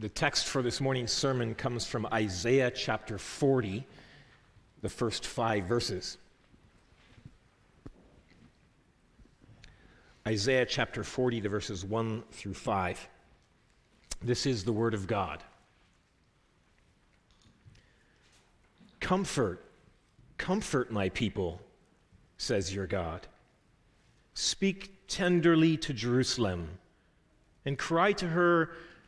The text for this morning's sermon comes from Isaiah chapter 40, the first 5 verses. Isaiah chapter 40, the verses 1 through 5. This is the word of God. Comfort, comfort my people, says your God. Speak tenderly to Jerusalem and cry to her,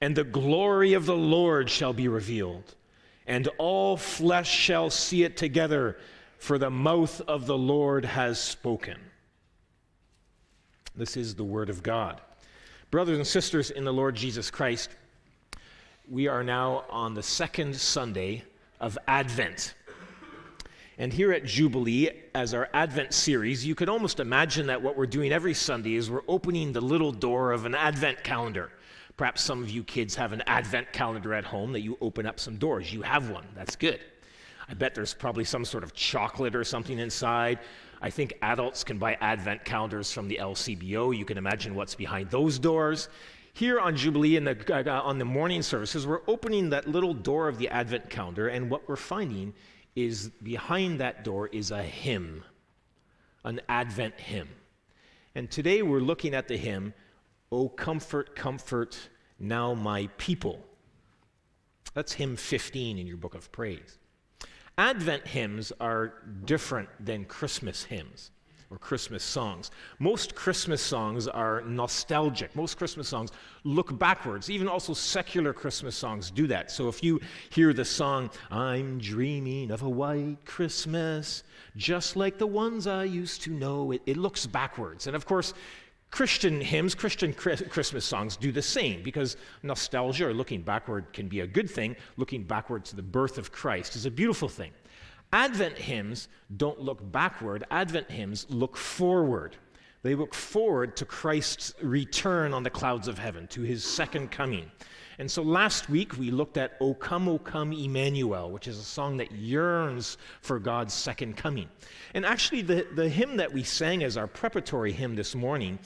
And the glory of the Lord shall be revealed, and all flesh shall see it together, for the mouth of the Lord has spoken." This is the word of God. Brothers and sisters in the Lord Jesus Christ, we are now on the second Sunday of Advent. And here at Jubilee, as our Advent series, you could almost imagine that what we're doing every Sunday is we're opening the little door of an Advent calendar. Perhaps some of you kids have an Advent calendar at home that you open up some doors. You have one. That's good. I bet there's probably some sort of chocolate or something inside. I think adults can buy Advent calendars from the LCBO. You can imagine what's behind those doors. Here on Jubilee, on the morning services, we're opening that little door of the Advent calendar, and what we're finding is behind that door is a hymn, an Advent hymn. And today we're looking at the hymn, "O Comfort, Comfort, Now My People." That's hymn 15 in your book of praise. Advent hymns are different than Christmas hymns or Christmas songs. Most Christmas songs are nostalgic. Most Christmas songs look backwards. Even also secular Christmas songs do that. So if you hear the song, "I'm dreaming of a white Christmas, just like the ones I used to know," it looks backwards. And of course, Christian hymns, Christian Christmas songs do the same, because nostalgia or looking backward can be a good thing. Looking backward to the birth of Christ is a beautiful thing. Advent hymns don't look backward. Advent hymns look forward. They look forward to Christ's return on the clouds of heaven, to his second coming. And so last week we looked at O Come, Emmanuel, which is a song that yearns for God's second coming. And actually the hymn that we sang as our preparatory hymn this morning,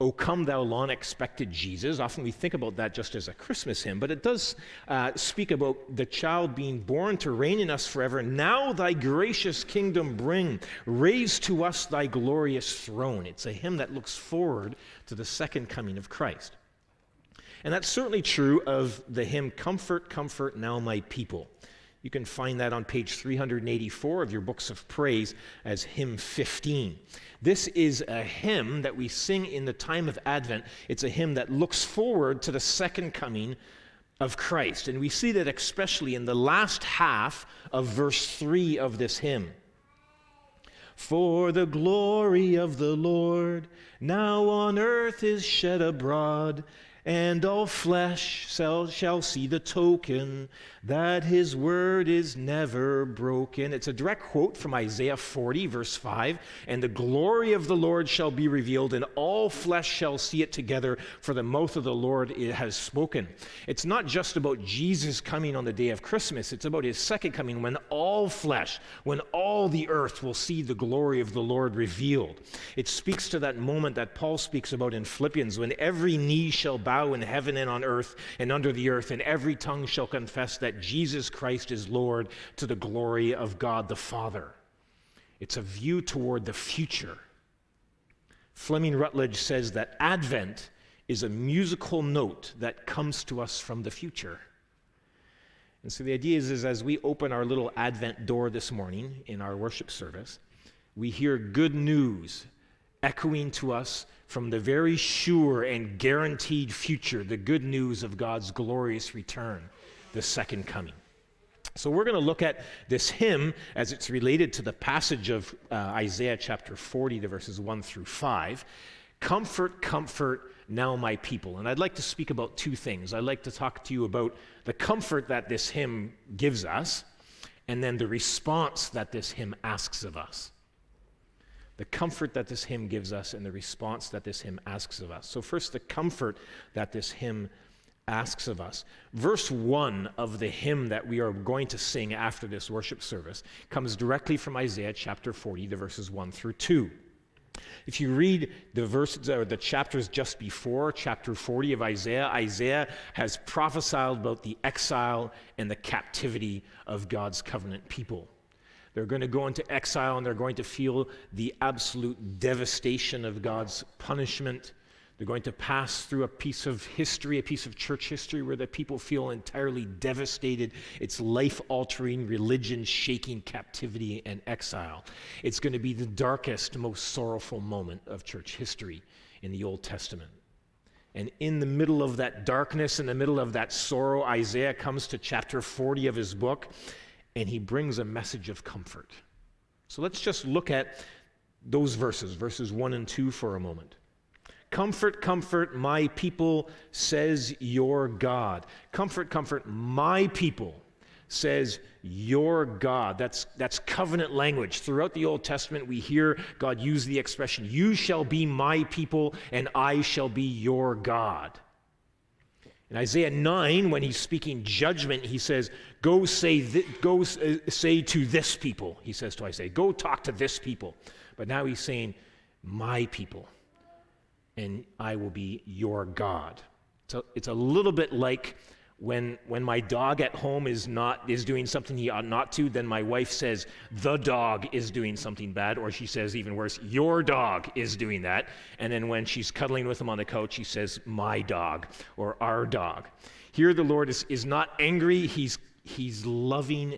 "O Come Thou Long-Expected Jesus," often we think about that just as a Christmas hymn, but it does speak about the child being born to reign in us forever. "Now thy gracious kingdom bring, raise to us thy glorious throne." It's a hymn that looks forward to the second coming of Christ. And that's certainly true of the hymn, "Comfort, Comfort, Now My People." You can find that on page 384 of your books of praise as hymn 15. This is a hymn that we sing in the time of Advent. It's a hymn that looks forward to the second coming of Christ. And we see that especially in the last half of verse 3 of this hymn. "For the glory of the Lord now on earth is shed abroad, and all flesh shall see the token that his word is never broken." It's a direct quote from Isaiah 40, verse 5. "And the glory of the Lord shall be revealed, and all flesh shall see it together, for the mouth of the Lord has spoken." It's not just about Jesus coming on the day of Christmas. It's about his second coming, when all flesh, when all the earth will see the glory of the Lord revealed. It speaks to that moment that Paul speaks about in Philippians, when every knee shall bow in heaven and on earth and under the earth, and every tongue shall confess that Jesus Christ is Lord, to the glory of God the Father. It's a view toward the future. Fleming Rutledge says that Advent is a musical note that comes to us from the future. And so the idea is as we open our little Advent door this morning in our worship service, we hear good news echoing to us from the very sure and guaranteed future, the good news of God's glorious return, the second coming. So we're going to look at this hymn as it's related to the passage of Isaiah chapter 40, the verses 1 through 5. "Comfort, comfort, now my people. And I'd like to speak about two things. I'd like to talk to you about the comfort that this hymn gives us, and then the response that this hymn asks of us. The comfort that this hymn gives us and the response that this hymn asks of us. So first, the comfort that this hymn asks of us. Verse 1 of the hymn that we are going to sing after this worship service comes directly from Isaiah chapter 40, the verses 1 through 2. If you read the verses or the chapters just before chapter 40 of Isaiah, Isaiah has prophesied about the exile and the captivity of God's covenant people. They're going to go into exile and they're going to feel the absolute devastation of God's punishment. They're going to pass through a piece of history, a piece of church history, where the people feel entirely devastated. It's life-altering, religion-shaking captivity and exile. It's going to be the darkest, most sorrowful moment of church history in the Old Testament. And in the middle of that darkness, in the middle of that sorrow, Isaiah comes to chapter 40 of his book, and he brings a message of comfort. So let's just look at those verses, verses 1 and 2 for a moment. Comfort, comfort, my people, says your God. Comfort, comfort, my people, says your God. That's covenant language. Throughout the Old Testament, we hear God use the expression, you shall be my people, and I shall be your God. In Isaiah 9, when he's speaking judgment, he says, go say to this people, he says to Isaiah, go talk to this people. But now he's saying, my people, and I will be your God. So it's a little bit like when my dog at home is doing something he ought not to, then my wife says, the dog is doing something bad, or she says even worse, your dog is doing that. And then when she's cuddling with him on the couch, she says, my dog, or our dog. Here the Lord is not angry, he's loving,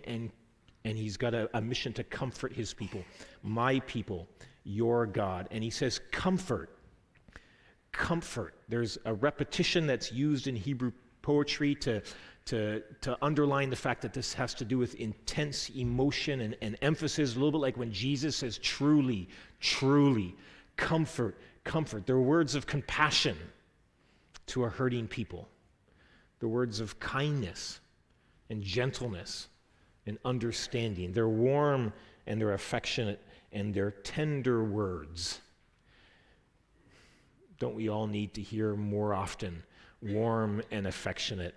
and he's got a mission to comfort his people. My people, your God. And he says, comfort. Comfort. There's a repetition that's used in Hebrew poetry to underline the fact that this has to do with intense emotion and emphasis, a little bit like when Jesus says, truly, truly, comfort, comfort. They're words of compassion to a hurting people. They're words of kindness and gentleness and understanding. They're warm and they're affectionate and they're tender words. Don't we all need to hear more often warm and affectionate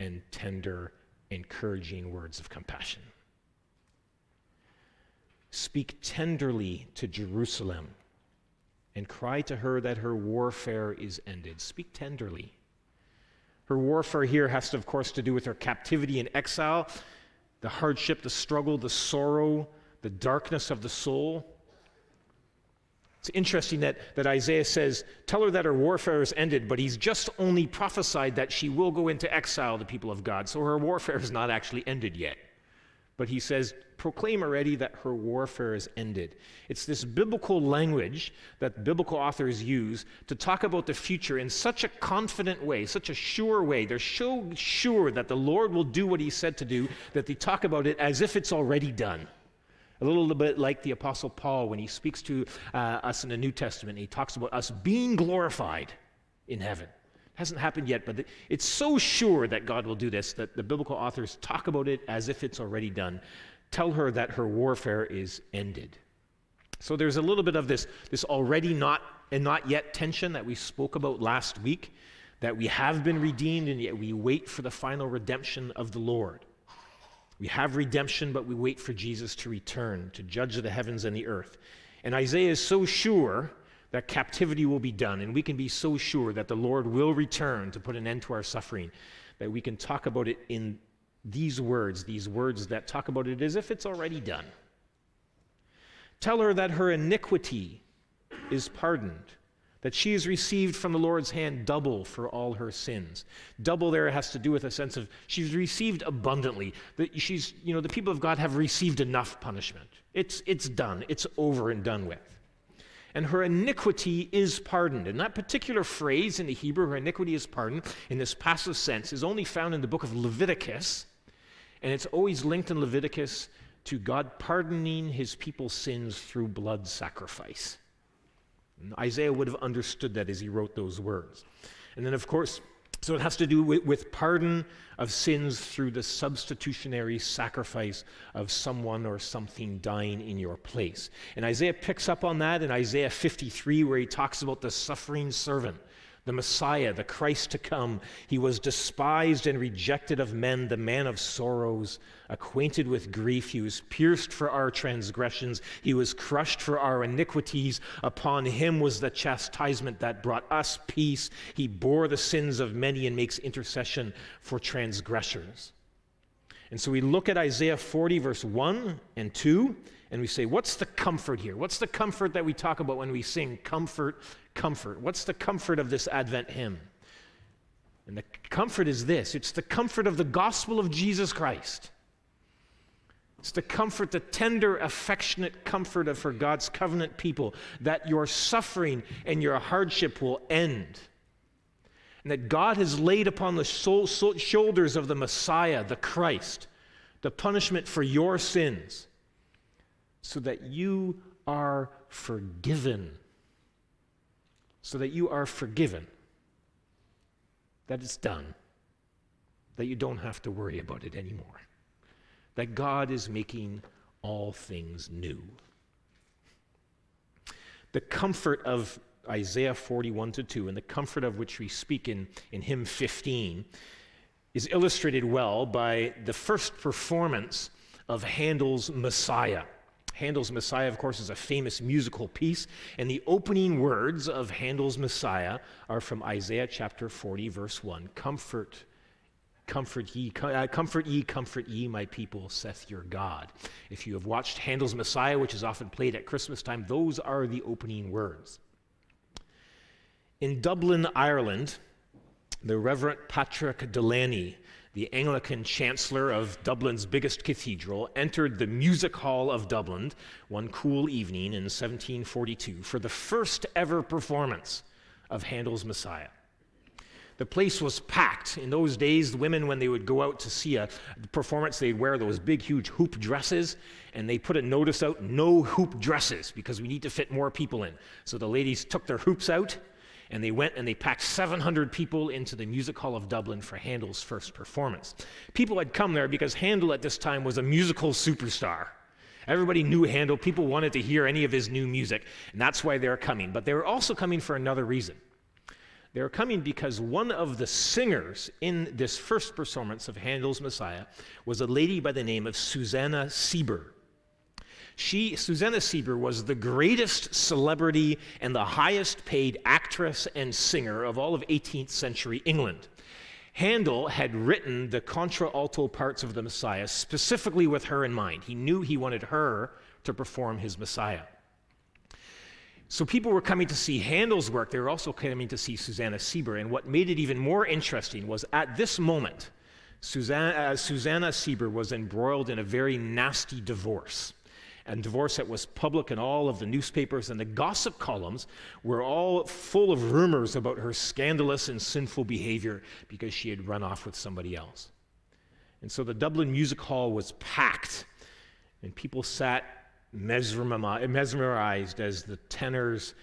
and tender, encouraging words of compassion? Speak tenderly to Jerusalem and cry to her that her warfare is ended. Speak tenderly. Her warfare here has to, of course, to do with her captivity and exile, the hardship, the struggle, the sorrow, the darkness of the soul. It's interesting that Isaiah says, tell her that her warfare is ended, but he's just only prophesied that she will go into exile, the people of God, so her warfare is not actually ended yet. But he says, proclaim already that her warfare is ended. It's this biblical language that biblical authors use to talk about the future in such a confident way, such a sure way. They're so sure that the Lord will do what he said to do that they talk about it as if it's already done. A little bit like the Apostle Paul when he speaks to us in the New Testament, he talks about us being glorified in heaven. It hasn't happened yet, but it's so sure that God will do this that the biblical authors talk about it as if it's already done. Tell her that her warfare is ended. So there's a little bit of this already not and not yet tension that we spoke about last week, that we have been redeemed and yet we wait for the final redemption of the Lord. We have redemption, but we wait for Jesus to return, to judge the heavens and the earth. And Isaiah is so sure that captivity will be done, and we can be so sure that the Lord will return to put an end to our suffering, that we can talk about it in these words that talk about it as if it's already done. Tell her that her iniquity is pardoned, that she has received from the Lord's hand double for all her sins. Double there has to do with a sense of she's received abundantly. That she's, you know, the people of God have received enough punishment. It's done. It's over and done with. And her iniquity is pardoned. And that particular phrase in the Hebrew, her iniquity is pardoned, in this passive sense, is only found in the book of Leviticus. And it's always linked in Leviticus to God pardoning his people's sins through blood sacrifice. Isaiah would have understood that as he wrote those words. And then, of course, so it has to do with pardon of sins through the substitutionary sacrifice of someone or something dying in your place. And Isaiah picks up on that in Isaiah 53, where he talks about the suffering servant, the Messiah, the Christ to come. He was despised and rejected of men, the man of sorrows, acquainted with grief. He was pierced for our transgressions. He was crushed for our iniquities. Upon him was the chastisement that brought us peace. He bore the sins of many and makes intercession for transgressors. And so we look at Isaiah 40, verse 1 and 2, and we say, what's the comfort here? What's the comfort that we talk about when we sing, comfort, comfort? What's the comfort of this Advent hymn? And the comfort is this. It's the comfort of the gospel of Jesus Christ. It's the comfort, the tender, affectionate comfort of for God's covenant people, that your suffering and your hardship will end. And that God has laid upon the shoulders of the Messiah, the Christ, the punishment for your sins, so that you are forgiven. So that you are forgiven. That it's done. That you don't have to worry about it anymore. That God is making all things new. The comfort of Isaiah 41:2, and the comfort of which we speak in hymn 15, is illustrated well by the first performance of Handel's Messiah. Handel's Messiah, of course, is a famous musical piece, and the opening words of Handel's Messiah are from Isaiah chapter 40, verse 1. Comfort, comfort ye, my people, saith your God. If you have watched Handel's Messiah, which is often played at Christmas time, those are the opening words. In Dublin, Ireland, the Reverend Patrick Delaney, the Anglican Chancellor of Dublin's biggest cathedral, entered the Music Hall of Dublin one cool evening in 1742 for the first ever performance of Handel's Messiah. The place was packed. In those days, the women, when they would go out to see a performance, they'd wear those big, huge hoop dresses, and they put a notice out, no hoop dresses, because we need to fit more people in. So the ladies took their hoops out, and they went and they packed 700 people into the Music Hall of Dublin for Handel's first performance. People had come there because Handel at this time was a musical superstar. Everybody knew Handel. People wanted to hear any of his new music, and that's why they were coming. But they were also coming for another reason. They were coming because one of the singers in this first performance of Handel's Messiah was a lady by the name of Susanna Cibber. Susanna Cibber was the greatest celebrity and the highest paid actress and singer of all of 18th century England. Handel had written the contralto parts of the Messiah specifically with her in mind. He knew he wanted her to perform his Messiah. So people were coming to see Handel's work. They were also coming to see Susanna Cibber. And what made it even more interesting was at this moment, Susanna Cibber was embroiled in a very nasty divorce. And divorce that was public in all of the newspapers, and the gossip columns were all full of rumors about her scandalous and sinful behavior because she had run off with somebody else. And so the Dublin Music Hall was packed, and people sat mesmerized as the tenors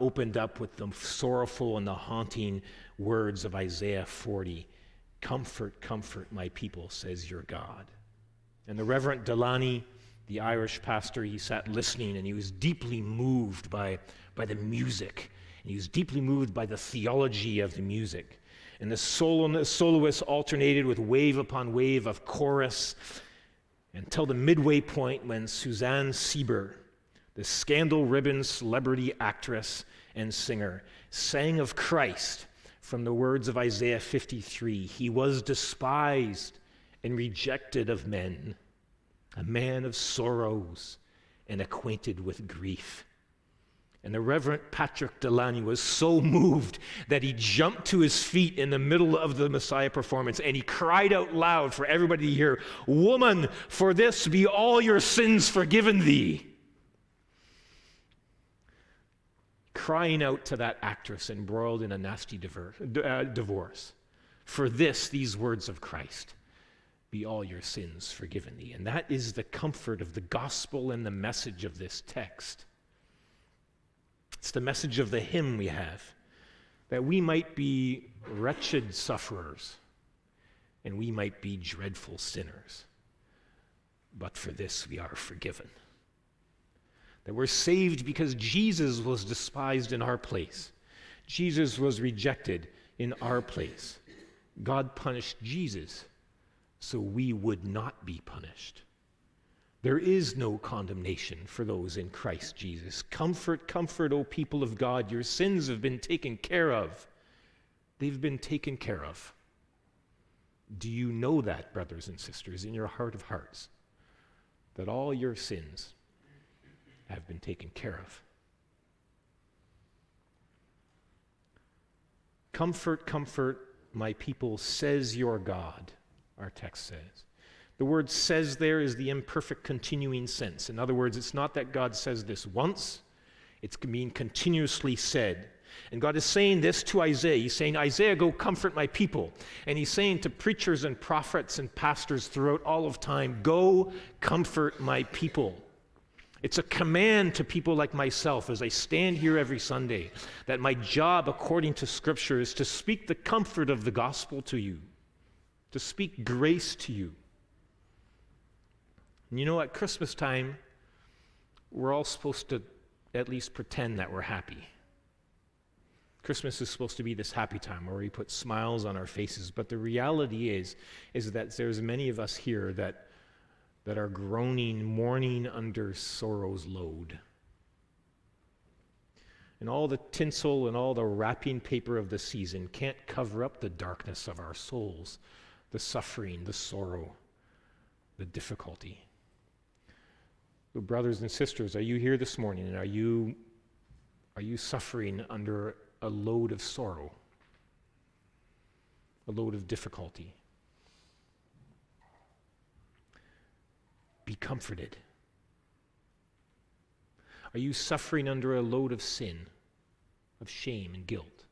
opened up with the sorrowful and the haunting words of Isaiah 40. Comfort, comfort my people, says your God. And the Reverend Delaney, the Irish pastor, he sat listening, and he was deeply moved by the music. And he was deeply moved by the theology of the music. And the soloists alternated with wave upon wave of chorus until the midway point when Susanna Cibber, the scandal-ribbon celebrity actress and singer, sang of Christ from the words of Isaiah 53. He was despised and rejected of men, a man of sorrows and acquainted with grief. And the Reverend Patrick Delaney was so moved that he jumped to his feet in the middle of the Messiah performance, and he cried out loud for everybody to hear, "Woman, for this be all your sins forgiven thee." Crying out to that actress embroiled in a nasty divorce, for this, these words of Christ, be all your sins forgiven thee. And that is the comfort of the gospel and the message of this text. It's the message of the hymn we have, that we might be wretched sufferers and we might be dreadful sinners, but for this we are forgiven. That we're saved because Jesus was despised in our place. Jesus was rejected in our place. God punished Jesus so we would not be punished. There is no condemnation for those in Christ Jesus. Comfort, comfort, O people of God, your sins have been taken care of. They've been taken care of. Do you know that, brothers and sisters, in your heart of hearts, that all your sins have been taken care of? Comfort, comfort, my people, says your God, our text says. The word says there is the imperfect continuing sense. In other words, it's not that God says this once, it's being continuously said. And God is saying this to Isaiah. He's saying, Isaiah, go comfort my people. And he's saying to preachers and prophets and pastors throughout all of time, go comfort my people. It's a command to people like myself as I stand here every Sunday that my job, according to Scripture, is to speak the comfort of the gospel to you, to speak grace to you. You know, at Christmas time, we're all supposed to at least pretend that we're happy. Christmas is supposed to be this happy time where we put smiles on our faces, but the reality is that there's many of us here that are groaning, mourning under sorrow's load. And all the tinsel and all the wrapping paper of the season can't cover up the darkness of our souls, the suffering, the sorrow, the difficulty. So brothers and sisters, are you here this morning and are you suffering under a load of sorrow, a load of difficulty? Be comforted. Are you suffering under a load of sin, of shame and guilt?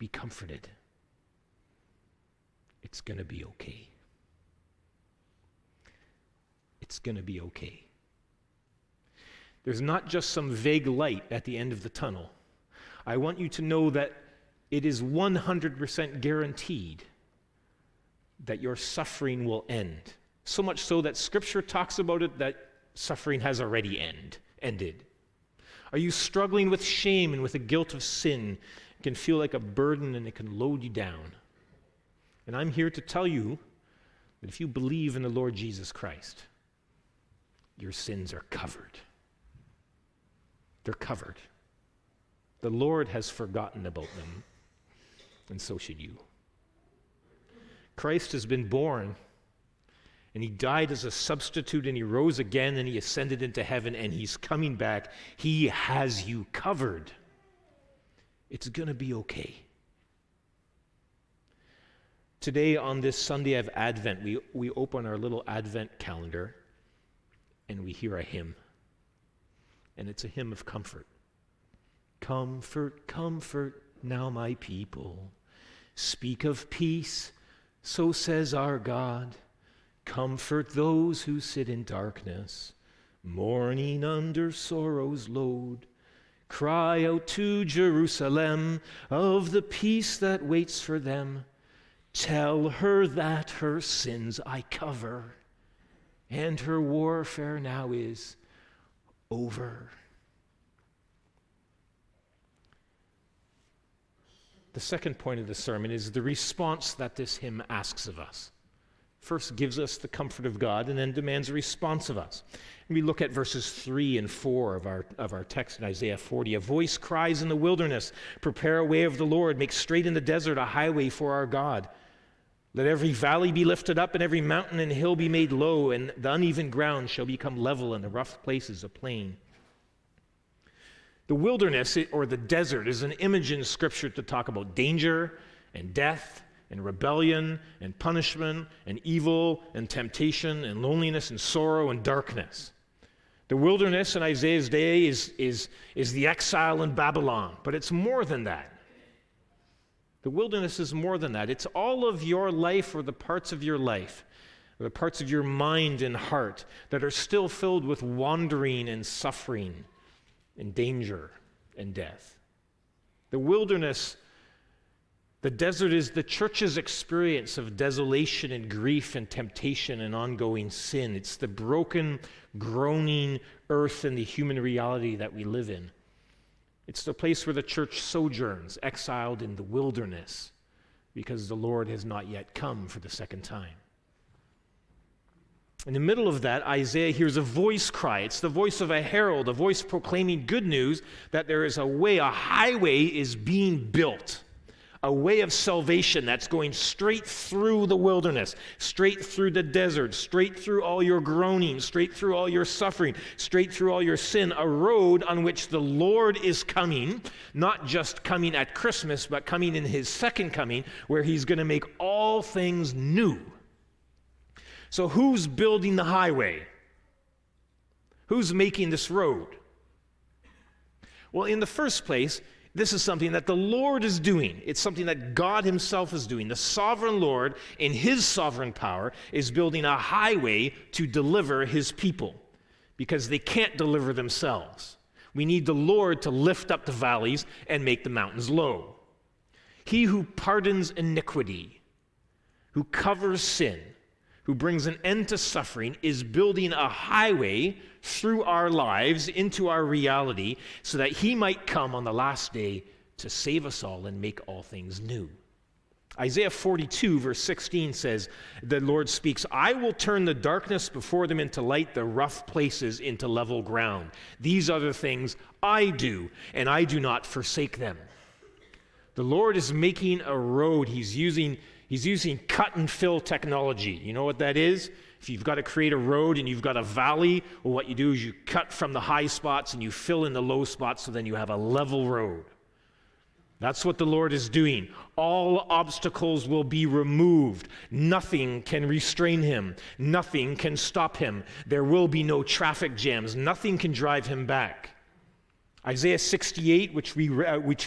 Be comforted. It's going to be okay. It's going to be okay. There's not just some vague light at the end of the tunnel. I want you to know that it is 100% guaranteed that your suffering will end. So much so that Scripture talks about it, that suffering has already ended. Are you struggling with shame and with the guilt of sin? It can feel like a burden and it can load you down. And I'm here to tell you that if you believe in the Lord Jesus Christ, your sins are covered. They're covered. The Lord has forgotten about them, and so should you. Christ has been born, and he died as a substitute, and he rose again, and he ascended into heaven, and he's coming back. He has you covered. It's going to be okay. Today, on this Sunday of Advent, we open our little Advent calendar, and we hear a hymn. And it's a hymn of comfort. Comfort, comfort, now my people. Speak of peace, so says our God. Comfort those who sit in darkness, mourning under sorrow's load. Cry out to Jerusalem of the peace that waits for them. Tell her that her sins I cover, and her warfare now is over. The second point of the sermon is the response that this hymn asks of us. First gives us the comfort of God and then demands a response of us. And we look at verses 3 and 4 of our text in Isaiah 40. A voice cries in the wilderness, prepare a way of the Lord, make straight in the desert a highway for our God. Let every valley be lifted up and every mountain and hill be made low, and the uneven ground shall become level and the rough places a plain. The wilderness or the desert is an image in Scripture to talk about danger and death and rebellion and punishment and evil and temptation and loneliness and sorrow and darkness. The wilderness in Isaiah's day is the exile in Babylon, but it's more than that. The wilderness is more than that. It's all of your life or the parts of your life, or the parts of your mind and heart that are still filled with wandering and suffering and danger and death. The wilderness, the desert, is the church's experience of desolation and grief and temptation and ongoing sin. It's the broken, groaning earth and the human reality that we live in. It's the place where the church sojourns, exiled in the wilderness, because the Lord has not yet come for the second time. In the middle of that, Isaiah hears a voice cry. It's the voice of a herald, a voice proclaiming good news that there is a way, a highway is being built, a way of salvation that's going straight through the wilderness, straight through the desert, straight through all your groaning, straight through all your suffering, straight through all your sin, a road on which the Lord is coming, not just coming at Christmas, but coming in his second coming, where he's going to make all things new. So who's building the highway? Who's making this road? Well, in the first place, this is something that the Lord is doing. It's something that God himself is doing. The sovereign Lord, in his sovereign power, is building a highway to deliver his people, because they can't deliver themselves. We need the Lord to lift up the valleys and make the mountains low. He who pardons iniquity, who covers sin, who brings an end to suffering, is building a highway through our lives into our reality so that he might come on the last day to save us all and make all things new. Isaiah 42, verse 16 says, the Lord speaks, I will turn the darkness before them into light, the rough places into level ground. These are the things I do, and I do not forsake them. The Lord is making a road. He's using cut-and-fill technology. You know what that is? If you've got to create a road and you've got a valley, well, what you do is you cut from the high spots and you fill in the low spots, so then you have a level road. That's what the Lord is doing. All obstacles will be removed. Nothing can restrain him. Nothing can stop him. There will be no traffic jams. Nothing can drive him back. Isaiah 68, which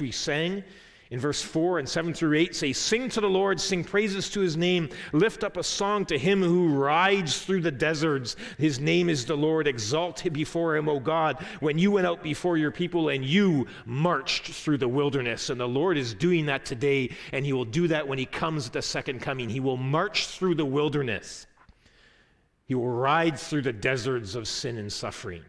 we sang, in verse 4 and 7 through 8 say, sing to the Lord, sing praises to his name, lift up a song to him who rides through the deserts. His name is the Lord. Exalt him before him, O God, when you went out before your people and you marched through the wilderness. And the Lord is doing that today, and he will do that when he comes at the second coming. He will march through the wilderness. He will ride through the deserts of sin and suffering.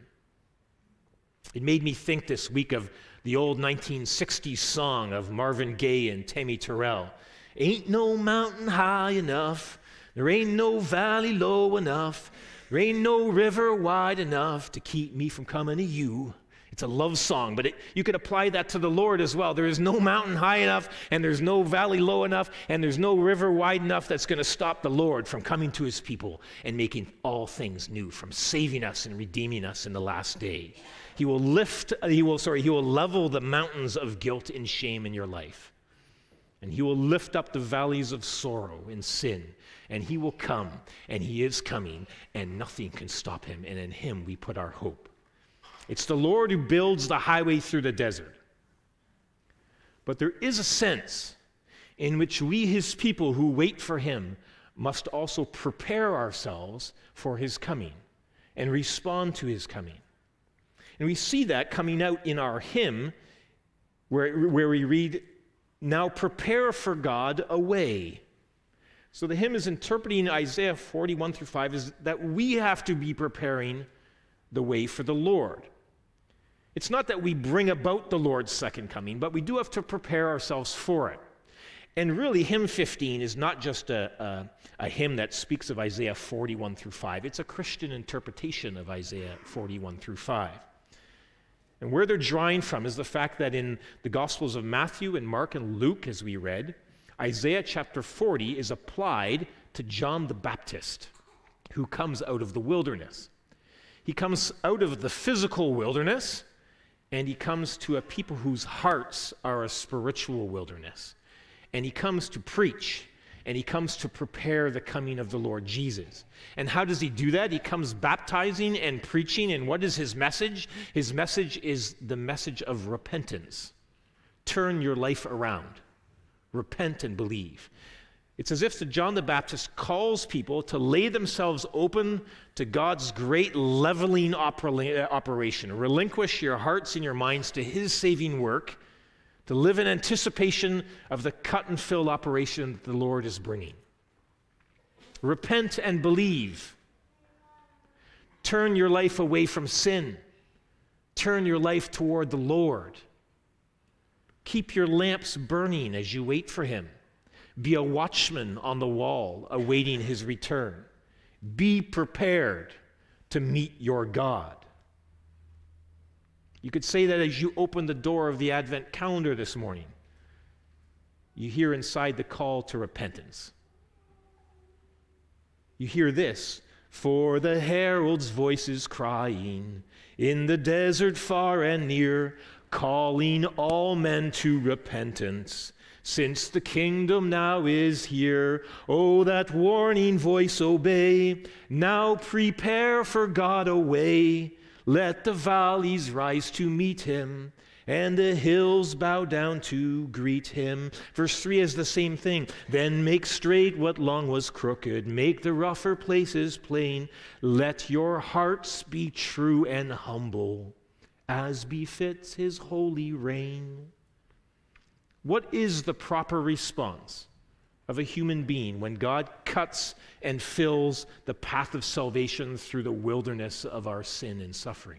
It made me think this week of the old 1960s song of Marvin Gaye and Tammy Terrell. Ain't no mountain high enough, there ain't no valley low enough, there ain't no river wide enough to keep me from coming to you. It's a love song, but you could apply that to the Lord as well. There is no mountain high enough, and there's no valley low enough, and there's no river wide enough that's going to stop the Lord from coming to his people and making all things new, from saving us and redeeming us in the last day. He will level the mountains of guilt and shame in your life. And he will lift up the valleys of sorrow and sin. And he will come, and he is coming, and nothing can stop him. And in him we put our hope. It's the Lord who builds the highway through the desert. But there is a sense in which we, his people who wait for him, must also prepare ourselves for his coming and respond to his coming. And we see that coming out in our hymn, where we read, now prepare for God a way. So the hymn is interpreting Isaiah 41 through 5 is that we have to be preparing the way for the Lord. It's not that we bring about the Lord's second coming, but we do have to prepare ourselves for it. And really, hymn 15 is not just a hymn that speaks of Isaiah 41 through 5. It's a Christian interpretation of Isaiah 41 through 5. And where they're drawing from is the fact that in the Gospels of Matthew and Mark and Luke, as we read, Isaiah chapter 40 is applied to John the Baptist, who comes out of the wilderness. He comes out of the physical wilderness, and he comes to a people whose hearts are a spiritual wilderness. And he comes to preach, and he comes to prepare the coming of the Lord Jesus. And how does he do that? He comes baptizing and preaching, and what is his message? His message is the message of repentance. Turn your life around. Repent and believe. It's as if John the Baptist calls people to lay themselves open to God's great leveling operation. Relinquish your hearts and your minds to his saving work, to live in anticipation of the cut and fill operation that the Lord is bringing. Repent and believe. Turn your life away from sin. Turn your life toward the Lord. Keep your lamps burning as you wait for him. Be a watchman on the wall awaiting his return. Be prepared to meet your God. You could say that as you open the door of the Advent calendar this morning. You hear inside the call to repentance. You hear this, for the herald's voice is crying in the desert far and near, calling all men to repentance. Since the kingdom now is here, oh, that warning voice obey. Now prepare for God a way. Let the valleys rise to meet him, and the hills bow down to greet him. Verse 3 is the same thing. Then make straight what long was crooked. Make the rougher places plain. Let your hearts be true and humble, as befits his holy reign. What is the proper response of a human being when God cuts and fills the path of salvation through the wilderness of our sin and suffering?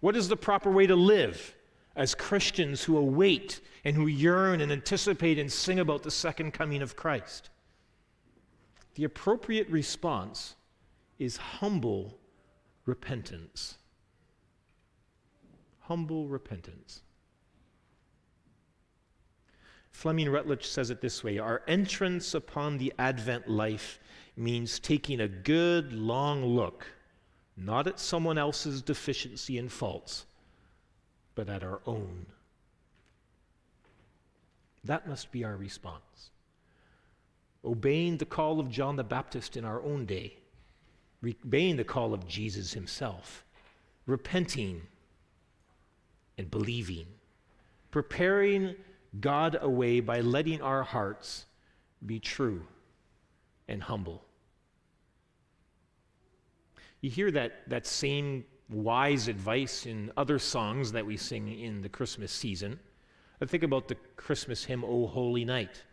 What is the proper way to live as Christians who await and who yearn and anticipate and sing about the second coming of Christ? The appropriate response is humble repentance. Humble repentance. Fleming Rutledge says it this way: our entrance upon the Advent life means taking a good long look, not at someone else's deficiency and faults, but at our own. That must be our response. Obeying the call of John the Baptist in our own day, obeying the call of Jesus himself, repenting and believing, preparing God away by letting our hearts be true and humble. You hear that same wise advice in other songs that we sing in the Christmas season. I think about the Christmas hymn, O Holy Night.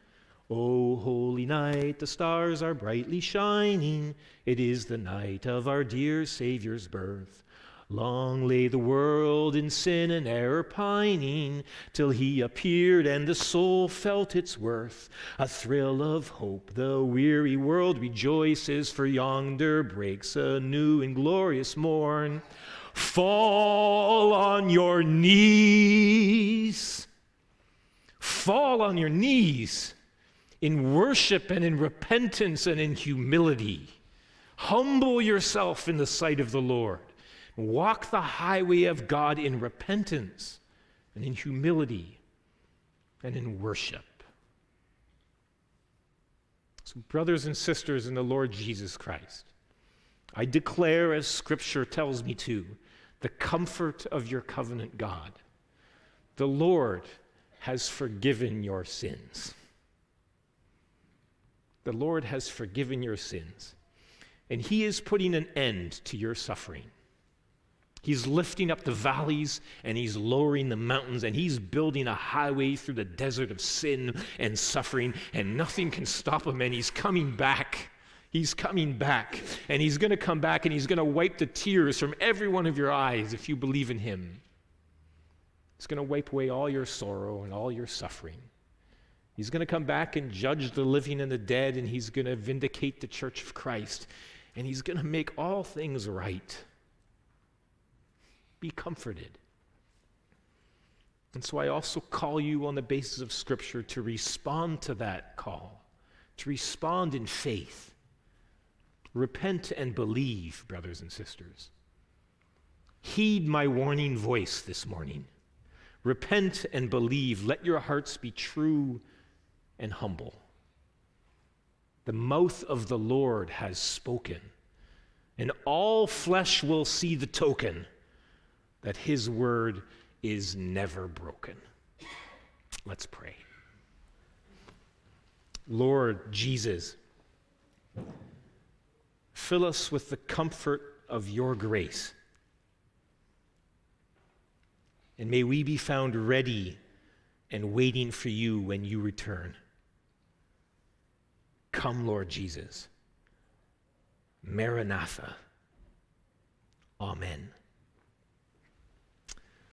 O holy night, the stars are brightly shining. It is the night of our dear Savior's birth. Long lay the world in sin and error pining, till he appeared and the soul felt its worth. A thrill of hope, the weary world rejoices, for yonder breaks a new and glorious morn. Fall on your knees. Fall on your knees in worship and in repentance and in humility. Humble yourself in the sight of the Lord. Walk the highway of God in repentance and in humility and in worship. So, brothers and sisters in the Lord Jesus Christ, I declare, as Scripture tells me to, the comfort of your covenant God. The Lord has forgiven your sins. The Lord has forgiven your sins, and he is putting an end to your suffering. He's lifting up the valleys, and he's lowering the mountains, and he's building a highway through the desert of sin and suffering, and nothing can stop him, and he's coming back. He's coming back, and he's going to come back, and he's going to wipe the tears from every one of your eyes if you believe in him. He's going to wipe away all your sorrow and all your suffering. He's going to come back and judge the living and the dead, and he's going to vindicate the church of Christ, and he's going to make all things right. Be comforted. And so I also call you on the basis of Scripture to respond to that call, to respond in faith. Repent and believe, brothers and sisters. Heed my warning voice this morning. Repent and believe. Let your hearts be true and humble. The mouth of the Lord has spoken, and all flesh will see the token that his word is never broken. Let's pray. Lord Jesus, fill us with the comfort of your grace. And may we be found ready and waiting for you when you return. Come, Lord Jesus. Maranatha. Amen.